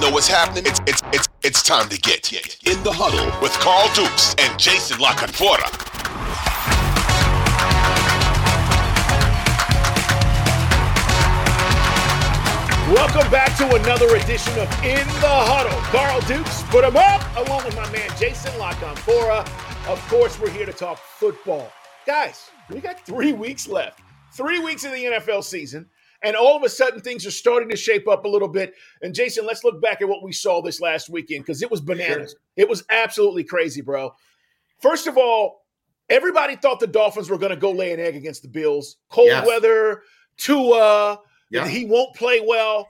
Know what's happening? It's time to get in the huddle with Carl Dukes and Jason LaCanfora. Welcome back to another edition of In the Huddle. Carl Dukes, put him up, along with my man Jason LaCanfora. Of course, we're here to talk football. Guys, we got 3 weeks left. 3 weeks of the NFL season. And all of a sudden, things are starting to shape up a little bit. And, Jason, let's look back at what we saw this last weekend because it was bananas. Sure. It was absolutely crazy, bro. First of all, everybody thought the Dolphins were going to go lay an egg against the Bills. Cold weather, Tua, he won't play well.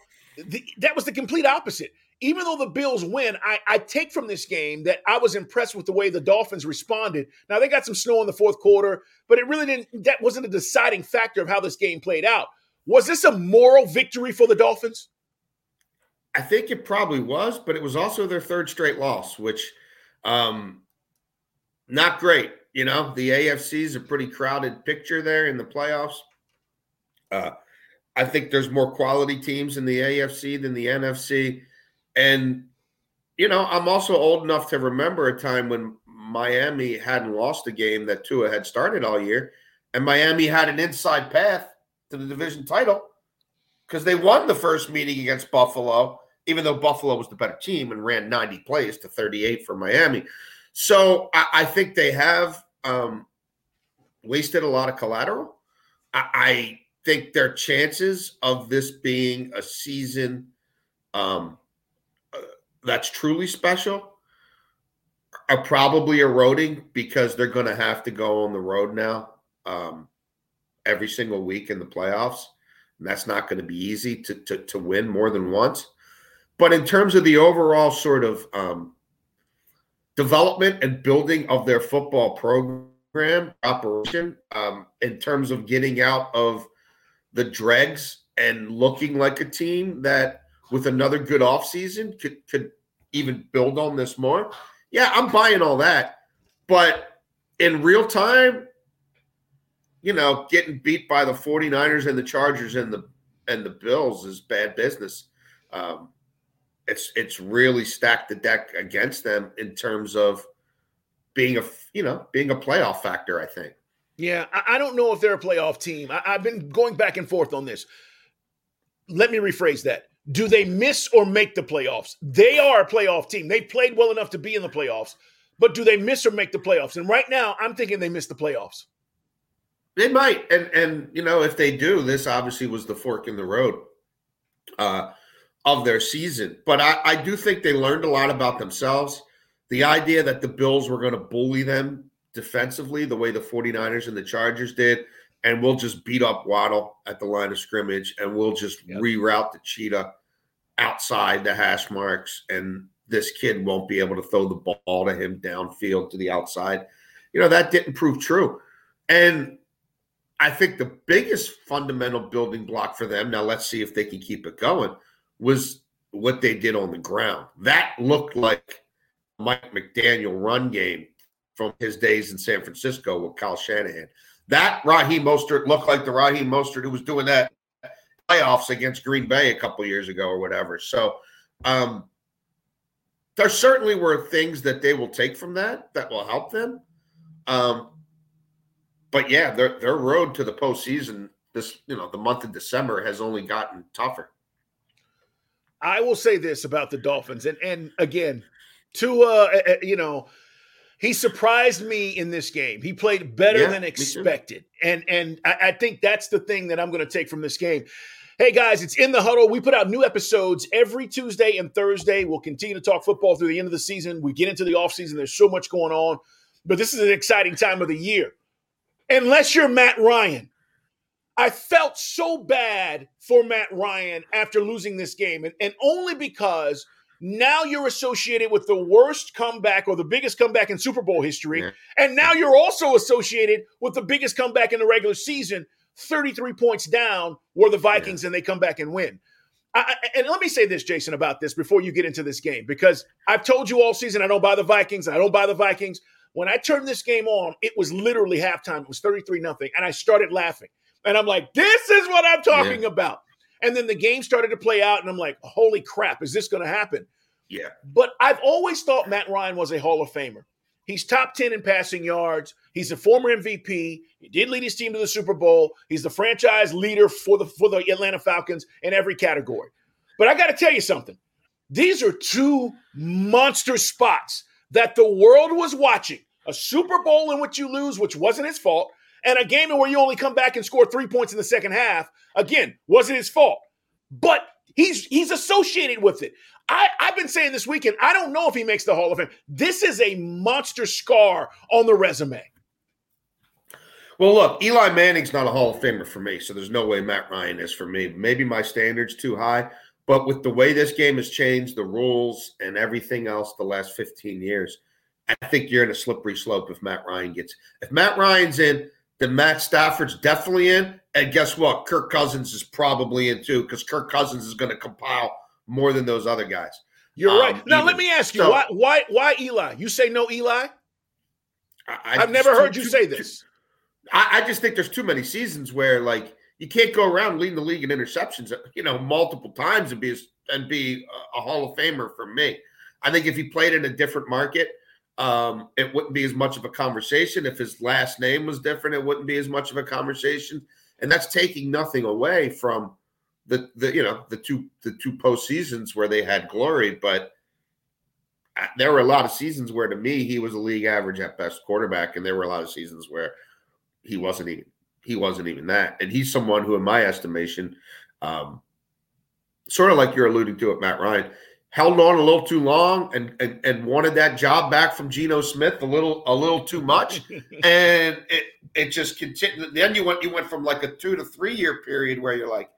That was the complete opposite. Even though the Bills win, I take from this game that I was impressed with the way the Dolphins responded. Now, they got some snow in the fourth quarter, but it really didn't. That wasn't a deciding factor of how this game played out. Was this a moral victory for the Dolphins? I think it probably was, but it was also their third straight loss, which not great. You know, the AFC is a pretty crowded picture there in the playoffs. I think there's more quality teams in the AFC than the NFC. And, you know, I'm also old enough to remember a time when Miami hadn't lost a game that Tua had started all year, and Miami had an inside path to the division title because they won the first meeting against Buffalo, even though Buffalo was the better team and ran 90 plays to 38 for Miami. So I think they have wasted a lot of collateral. I think their chances of this being a season that's truly special are probably eroding because they're going to have to go on the road now. Every single week in the playoffs, and that's not going to be easy to win more than once. But in terms of the overall sort of development and building of their football program operation, in terms of getting out of the dregs and looking like a team that with another good offseason could even build on this more. Yeah, I'm buying all that. But in real time, you know, getting beat by the 49ers and the Chargers and the Bills is bad business. It's really stacked the deck against them in terms of being a playoff factor, I think. Yeah, I don't know if they're a playoff team. I've been going back and forth on this. Let me rephrase that. Do they miss or make the playoffs? They are a playoff team. They played well enough to be in the playoffs, but do they miss or make the playoffs? And right now, I'm thinking they miss the playoffs. They might, and you know, if they do, this obviously was the fork in the road of their season. But I do think they learned a lot about themselves. The idea that the Bills were going to bully them defensively the way the 49ers and the Chargers did, and we'll just beat up Waddle at the line of scrimmage, and we'll just reroute the cheetah outside the hash marks, and this kid won't be able to throw the ball to him downfield to the outside. You know, that didn't prove true. And I think the biggest fundamental building block for them, now let's see if they can keep it going, was what they did on the ground. That looked like Mike McDaniel run game from his days in San Francisco with Kyle Shanahan. That Raheem Mostert looked like the Raheem Mostert who was doing that playoffs against Green Bay a couple years ago or whatever. So there certainly were things that they will take from that will help them. But yeah, their road to the postseason this, the month of December has only gotten tougher. I will say this about the Dolphins. And again, Tua, he surprised me in this game. He played better than expected. And I think that's the thing that I'm going to take from this game. Hey, guys, it's In the Huddle. We put out new episodes every Tuesday and Thursday. We'll continue to talk football through the end of the season. We get into the offseason. There's so much going on. But this is an exciting time of the year. Unless you're Matt Ryan. I felt so bad for Matt Ryan after losing this game. And only because now you're associated with the worst comeback or the biggest comeback in Super Bowl history. Yeah. And now you're also associated with the biggest comeback in the regular season. 33 points down were the Vikings, and they come back and win. And let me say this, Jason, about this before you get into this game, because I've told you all season I don't buy the Vikings. When I turned this game on, it was literally halftime. It was 33-0, and I started laughing. And I'm like, this is what I'm talking about. And then the game started to play out, and I'm like, holy crap, is this going to happen? Yeah. But I've always thought Matt Ryan was a Hall of Famer. He's top 10 in passing yards. He's a former MVP. He did lead his team to the Super Bowl. He's the franchise leader for the Atlanta Falcons in every category. But I got to tell you something. These are two monster spots that the world was watching. A Super Bowl in which you lose, which wasn't his fault, and a game in where you only come back and score 3 points in the second half, again, wasn't his fault. But he's associated with it. I've been saying this weekend, I don't know if he makes the Hall of Fame. This is a monster scar on the resume. Well, look, Eli Manning's not a Hall of Famer for me, so there's no way Matt Ryan is for me. Maybe my standard's too high, but with the way this game has changed, the rules and everything else the last 15 years, I think you're in a slippery slope if Matt Ryan gets – if Matt Ryan's in, then Matt Stafford's definitely in, and guess what? Kirk Cousins is probably in too, because Kirk Cousins is going to compile more than those other guys. You're right. Now, let me ask you, why Eli? You say no Eli? I've never heard you say this. I just think there's too many seasons where, like, you can't go around leading the league in interceptions, multiple times and be a Hall of Famer for me. I think if he played in a different market, it wouldn't be as much of a conversation. If his last name was different, it wouldn't be as much of a conversation. And that's taking nothing away from the two postseasons where they had glory. But there were a lot of seasons where, to me, he was a league average at best quarterback, and there were a lot of seasons where he wasn't even that. And he's someone who, in my estimation, sort of like you're alluding to it, Matt Ryan, held on a little too long and wanted that job back from Geno Smith a little too much. And it just continued. Then you went from like a 2 to 3 year period where you're like,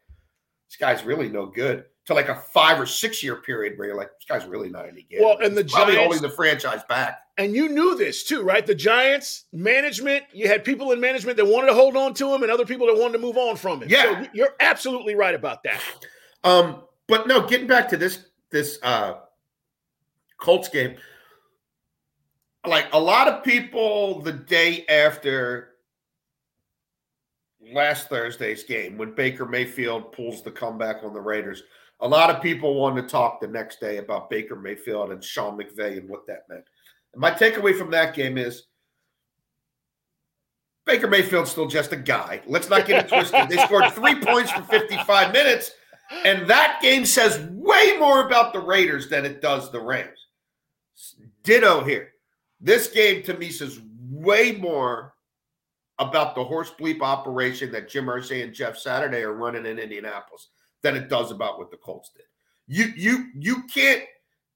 this guy's really no good, to like a 5 or 6 year period where you're like, this guy's really not any good. Well, and the Giants, probably holding the franchise back. And you knew this too, right? The Giants management, you had people in management that wanted to hold on to him and other people that wanted to move on from him. Yeah. So you're absolutely right about that. But no, getting back to this Colts game, like a lot of people the day after last Thursday's game when Baker Mayfield pulls the comeback on the Raiders, a lot of people wanted to talk the next day about Baker Mayfield and Sean McVay and what that meant. And my takeaway from that game is Baker Mayfield's still just a guy. Let's not get it twisted. They scored 3 points for 55 minutes. And that game says way more about the Raiders than it does the Rams. Ditto here. This game, to me, says way more about the horse bleep operation that Jim Irsay and Jeff Saturday are running in Indianapolis than it does about what the Colts did. You can't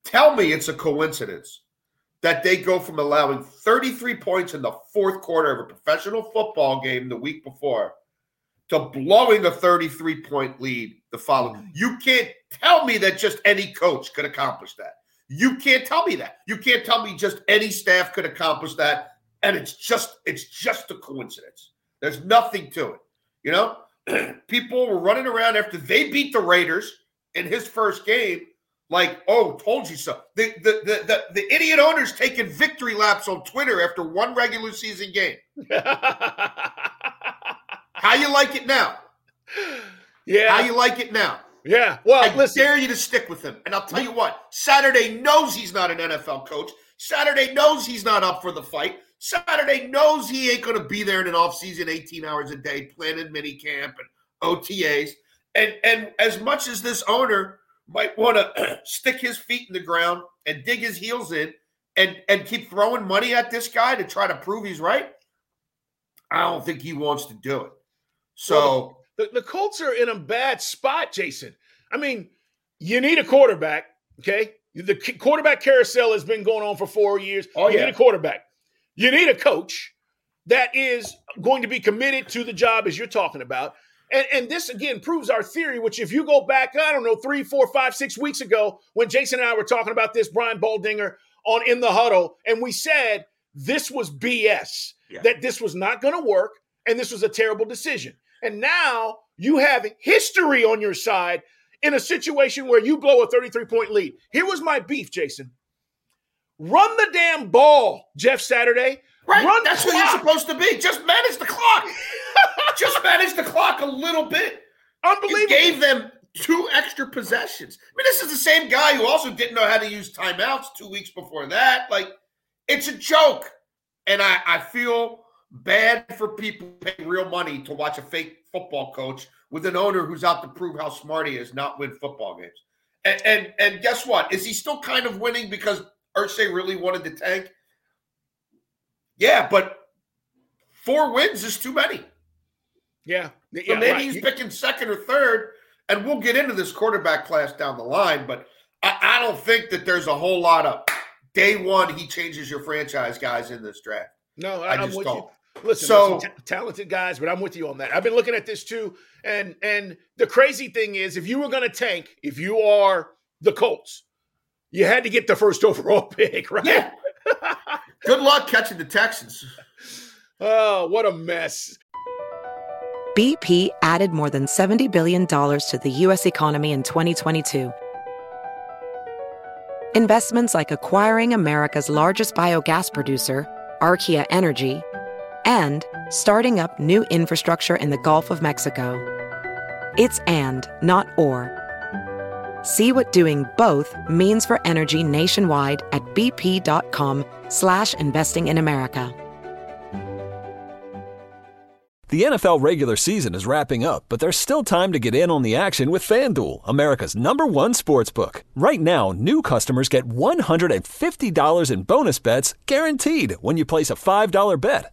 tell me it's a coincidence that they go from allowing 33 points in the fourth quarter of a professional football game the week before to blowing the 33-point lead the following. You can't tell me that just any coach could accomplish that. You can't tell me that. You can't tell me just any staff could accomplish that, and it's just a coincidence. There's nothing to it. People were running around after they beat the Raiders in his first game, like, oh, told you so. The idiot owner's taking victory laps on Twitter after one regular season game. How you like it now? Yeah. How you like it now? Yeah. Well, I dare you to stick with him. And I'll tell you what, Saturday knows he's not an NFL coach. Saturday knows he's not up for the fight. Saturday knows he ain't going to be there in an offseason 18 hours a day, planning minicamp and OTAs. And as much as this owner might want to stick his feet in the ground and dig his heels in and keep throwing money at this guy to try to prove he's right, I don't think he wants to do it. So well, the Colts are in a bad spot, Jason. I mean, you need a quarterback, okay? The quarterback carousel has been going on for 4 years. Oh, yeah. You need a quarterback. You need a coach that is going to be committed to the job as you're talking about. And this, again, proves our theory, which if you go back, I don't know, 3, 4, 5, 6 weeks ago when Jason and I were talking about this, Brian Baldinger on In the Huddle, and we said this was BS, that this was not going to work, and this was a terrible decision. And now you have history on your side in a situation where you blow a 33-point lead. Here was my beef, Jason. Run the damn ball, Jeff Saturday. Right, run that's what you're supposed to be. Just manage the clock. Just manage the clock a little bit. Unbelievable. You gave them 2 extra possessions. I mean, this is the same guy who also didn't know how to use timeouts 2 weeks before that. Like, it's a joke. And I feel bad for people paying real money to watch a fake football coach with an owner who's out to prove how smart he is, not win football games. And guess what? Is he still kind of winning because Irsay really wanted to tank? Yeah, but 4 wins is too many. Yeah. So maybe he's picking second or third, and we'll get into this quarterback class down the line, but I don't think that there's a whole lot of day one he changes your franchise guys in this draft. No, I just don't. Listen, talented guys, but I'm with you on that. I've been looking at this too, and the crazy thing is if you were going to tank, if you are the Colts, you had to get the first overall pick, right? Yeah. Good luck catching the Texans. Oh, what a mess. BP added more than $70 billion to the U.S. economy in 2022. Investments like acquiring America's largest biogas producer, Archaea Energy, and starting up new infrastructure in the Gulf of Mexico. It's and, not or. See what doing both means for energy nationwide at bp.com/investing in America. The NFL regular season is wrapping up, but there's still time to get in on the action with FanDuel, America's #1 sportsbook. Right now, new customers get $150 in bonus bets guaranteed when you place a $5 bet.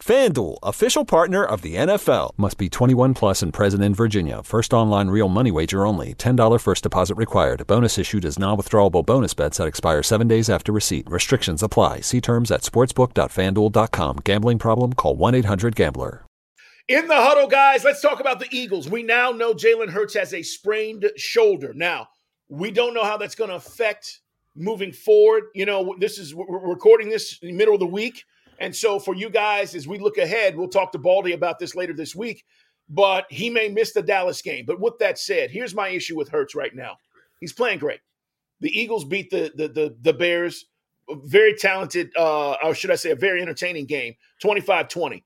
FanDuel, official partner of the NFL. Must be 21 plus and present in Virginia. First online real money wager only. $10 first deposit required. Bonus issued as non-withdrawable bonus bets that expire 7 days after receipt. Restrictions apply. See terms at sportsbook.fanduel.com. Gambling problem? Call 1-800-GAMBLER. In the huddle, guys, let's talk about the Eagles. We now know Jalen Hurts has a sprained shoulder. Now, we don't know how that's going to affect moving forward. You know, we're recording this in the middle of the week. And so for you guys, as we look ahead, we'll talk to Baldy about this later this week, but he may miss the Dallas game. But with that said, here's my issue with Hurts right now. He's playing great. The Eagles beat the Bears, very talented, or should I say a very entertaining game, 25-20.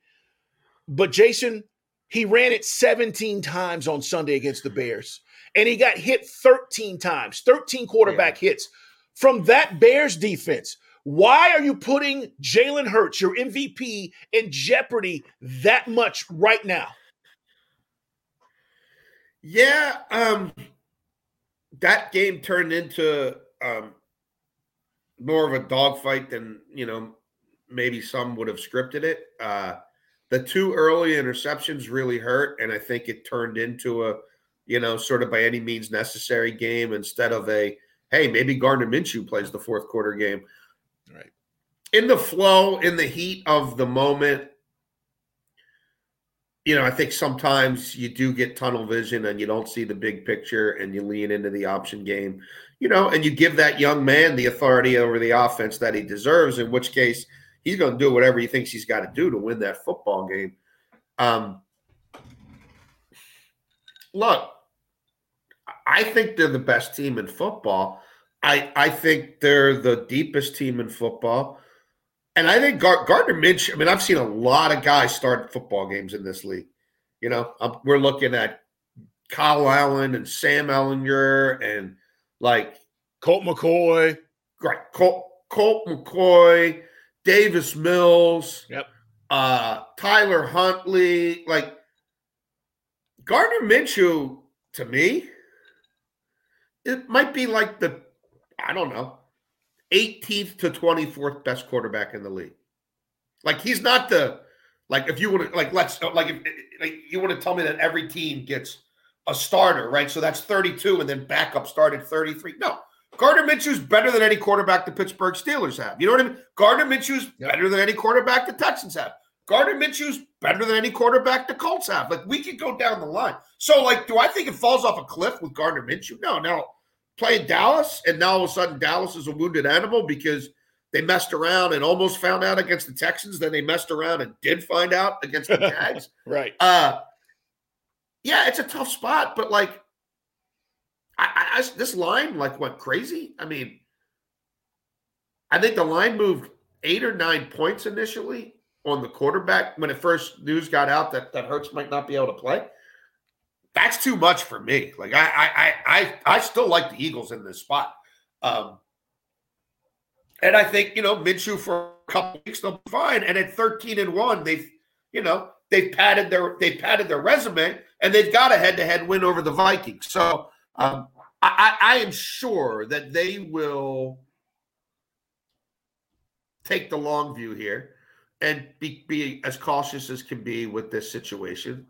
But Jason, he ran it 17 times on Sunday against the Bears, and he got hit 13 times, 13 quarterback hits from that Bears defense. Why are you putting Jalen Hurts, your MVP, in jeopardy that much right now? Yeah, that game turned into more of a dogfight than, you know, maybe some would have scripted it. The 2 early interceptions really hurt, and I think it turned into a, you know, sort of by any means necessary game instead of a, hey, maybe Gardner Minshew plays the fourth quarter game. Right. In the flow, in the heat of the moment, you know, I think sometimes you do get tunnel vision and you don't see the big picture and you lean into the option game, you know, and you give that young man the authority over the offense that he deserves, in which case he's going to do whatever he thinks he's got to do to win that football game. Look, I think they're the best team in football. I think they're the deepest team in football. And I think Gardner Minshew, I mean, I've seen a lot of guys start football games in this league. You know, we're looking at Kyle Allen and Sam Ellinger and, like, Colt McCoy. Right. Colt McCoy, Davis Mills. Yep. Tyler Huntley. Like, Gardner Minshew, to me, it might be like the, I don't know, 18th to 24th best quarterback in the league. Like, he's not the, like, if you want to, like, let's, like, if, like, you want to tell me that every team gets a starter, right? So that's 32, and then backup started 33. No, Gardner Minshew's better than any quarterback the Pittsburgh Steelers have. You know what I mean? Gardner Minshew's better than any quarterback the Texans have. Gardner Minshew's better than any quarterback the Colts have. Like, we could go down the line. So, like, do I think it falls off a cliff with Gardner Minshew? No, no. Playing Dallas, and now all of a sudden Dallas is a wounded animal because they messed around and almost found out against the Texans. Then they messed around and did find out against the Jags. Right. Yeah, it's a tough spot, but, like, I this line, like, went crazy. I mean, I think the line moved 8 or 9 points initially on the quarterback when it first news got out that Hurts might not be able to play. That's too much for me. Like, I still like the Eagles in this spot. And I think, you know, Minshew for a couple weeks, they'll be fine. And at 13-1, they've, you know, they've padded their resume, and they've got a head-to-head win over the Vikings. So I am sure that they will take the long view here and be as cautious as can be with this situation.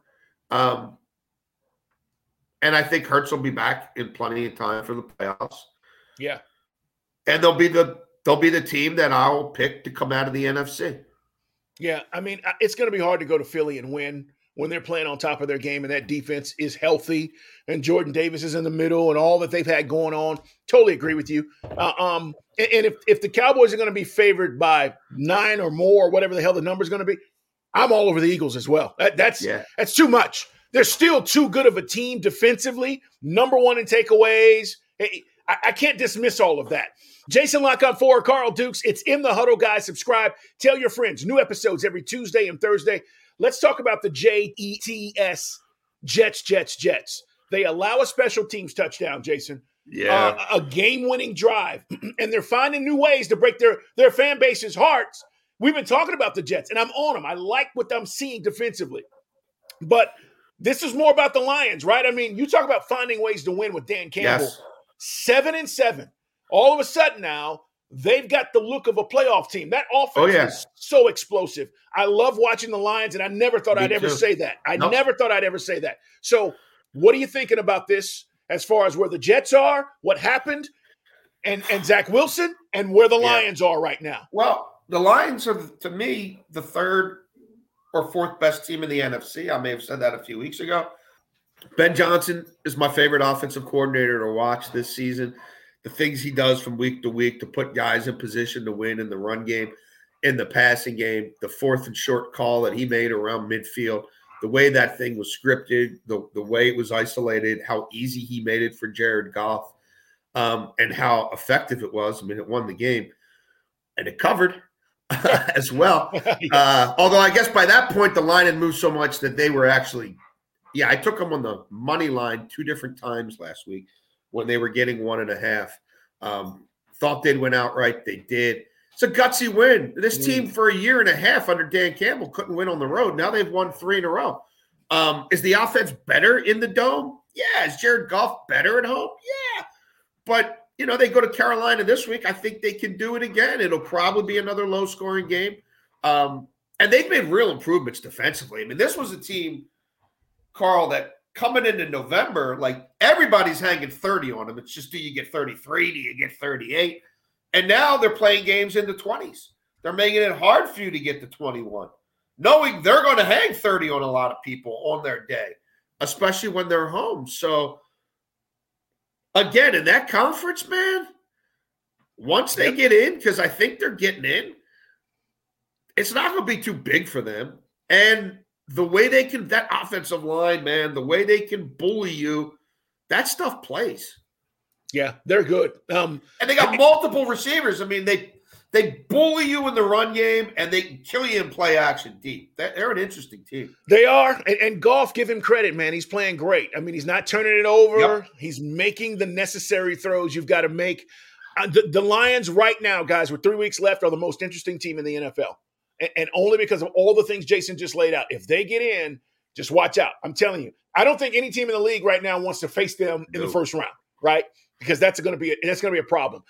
And I think Hurts will be back in plenty of time for the playoffs. Yeah. And they'll be the team that I'll pick to come out of the NFC. Yeah, I mean, it's going to be hard to go to Philly and win when they're playing on top of their game and that defense is healthy and Jordan Davis is in the middle and all that they've had going on. Totally agree with you. And if the Cowboys are going to be favored by 9 or more, or whatever the hell the number is going to be, I'm all over the Eagles as well. That's too much. They're still too good of a team defensively, number one in takeaways. I can't dismiss all of that. Jason LaCanfora, Carl Dukes, it's In the Huddle, guys. Subscribe. Tell your friends. New episodes every Tuesday and Thursday. Let's talk about the Jets, Jets. They allow a special teams touchdown, Jason. Yeah. A game-winning drive. And they're finding new ways to break their fan base's hearts. We've been talking about the Jets, and I'm on them. I like what I'm seeing defensively. But – this is more about the Lions, right? I mean, you talk about finding ways to win with Dan Campbell. Yes. 7-7. All of a sudden now, they've got the look of a playoff team. That offense is so explosive. I love watching the Lions, and I never thought I'd ever say that. I never thought I'd ever say that. So what are you thinking about this as far as where the Jets are, what happened, and Zach Wilson, and where the Lions are right now? Well, the Lions are, to me, the third or fourth best team in the NFC. I may have said that a few weeks ago. Ben Johnson is my favorite offensive coordinator to watch this season. The things he does from week to week to put guys in position to win in the run game, in the passing game, the fourth and short call that he made around midfield, the way that thing was scripted, the way it was isolated, how easy he made it for Jared Goff, and how effective it was. I mean, it won the game, and it covered as well. Although I guess by that point the line had moved so much that they were actually, I took them on the money line 2 different times last week when they were getting 1.5. Thought they'd win outright. They did. It's a gutsy win. This team for 1.5 years under Dan Campbell couldn't win on the road. Now they've won 3 in a row. Is the offense better in the dome? Yeah. Is Jared Goff better at home? Yeah. But you know, they go to Carolina this week. I think they can do it again. It'll probably be another low-scoring game. And they've made real improvements defensively. I mean, this was a team, Carl, that coming into November, like everybody's hanging 30 on them. It's just, do you get 33? Do you get 38? And now they're playing games in the 20s. They're making it hard for you to get to 21. knowing they're going to hang 30 on a lot of people on their day, especially when they're home. So, again, in that conference, man, once they get in, because I think they're getting in, it's not going to be too big for them. And the way they can – that offensive line, man, the way they can bully you, that stuff plays. Yeah, they're good. And they got multiple receivers. I mean, they bully you in the run game, and they can kill you in play action deep. They're an interesting team. They are. And Goff, give him credit, man. He's playing great. I mean, he's not turning it over. Yep. He's making the necessary throws you've got to make. The Lions right now, guys, with 3 weeks left, are the most interesting team in the NFL. And only because of all the things Jason just laid out. If they get in, just watch out. I'm telling you. I don't think any team in the league right now wants to face them in the first round, right? Because that's going to be a problem.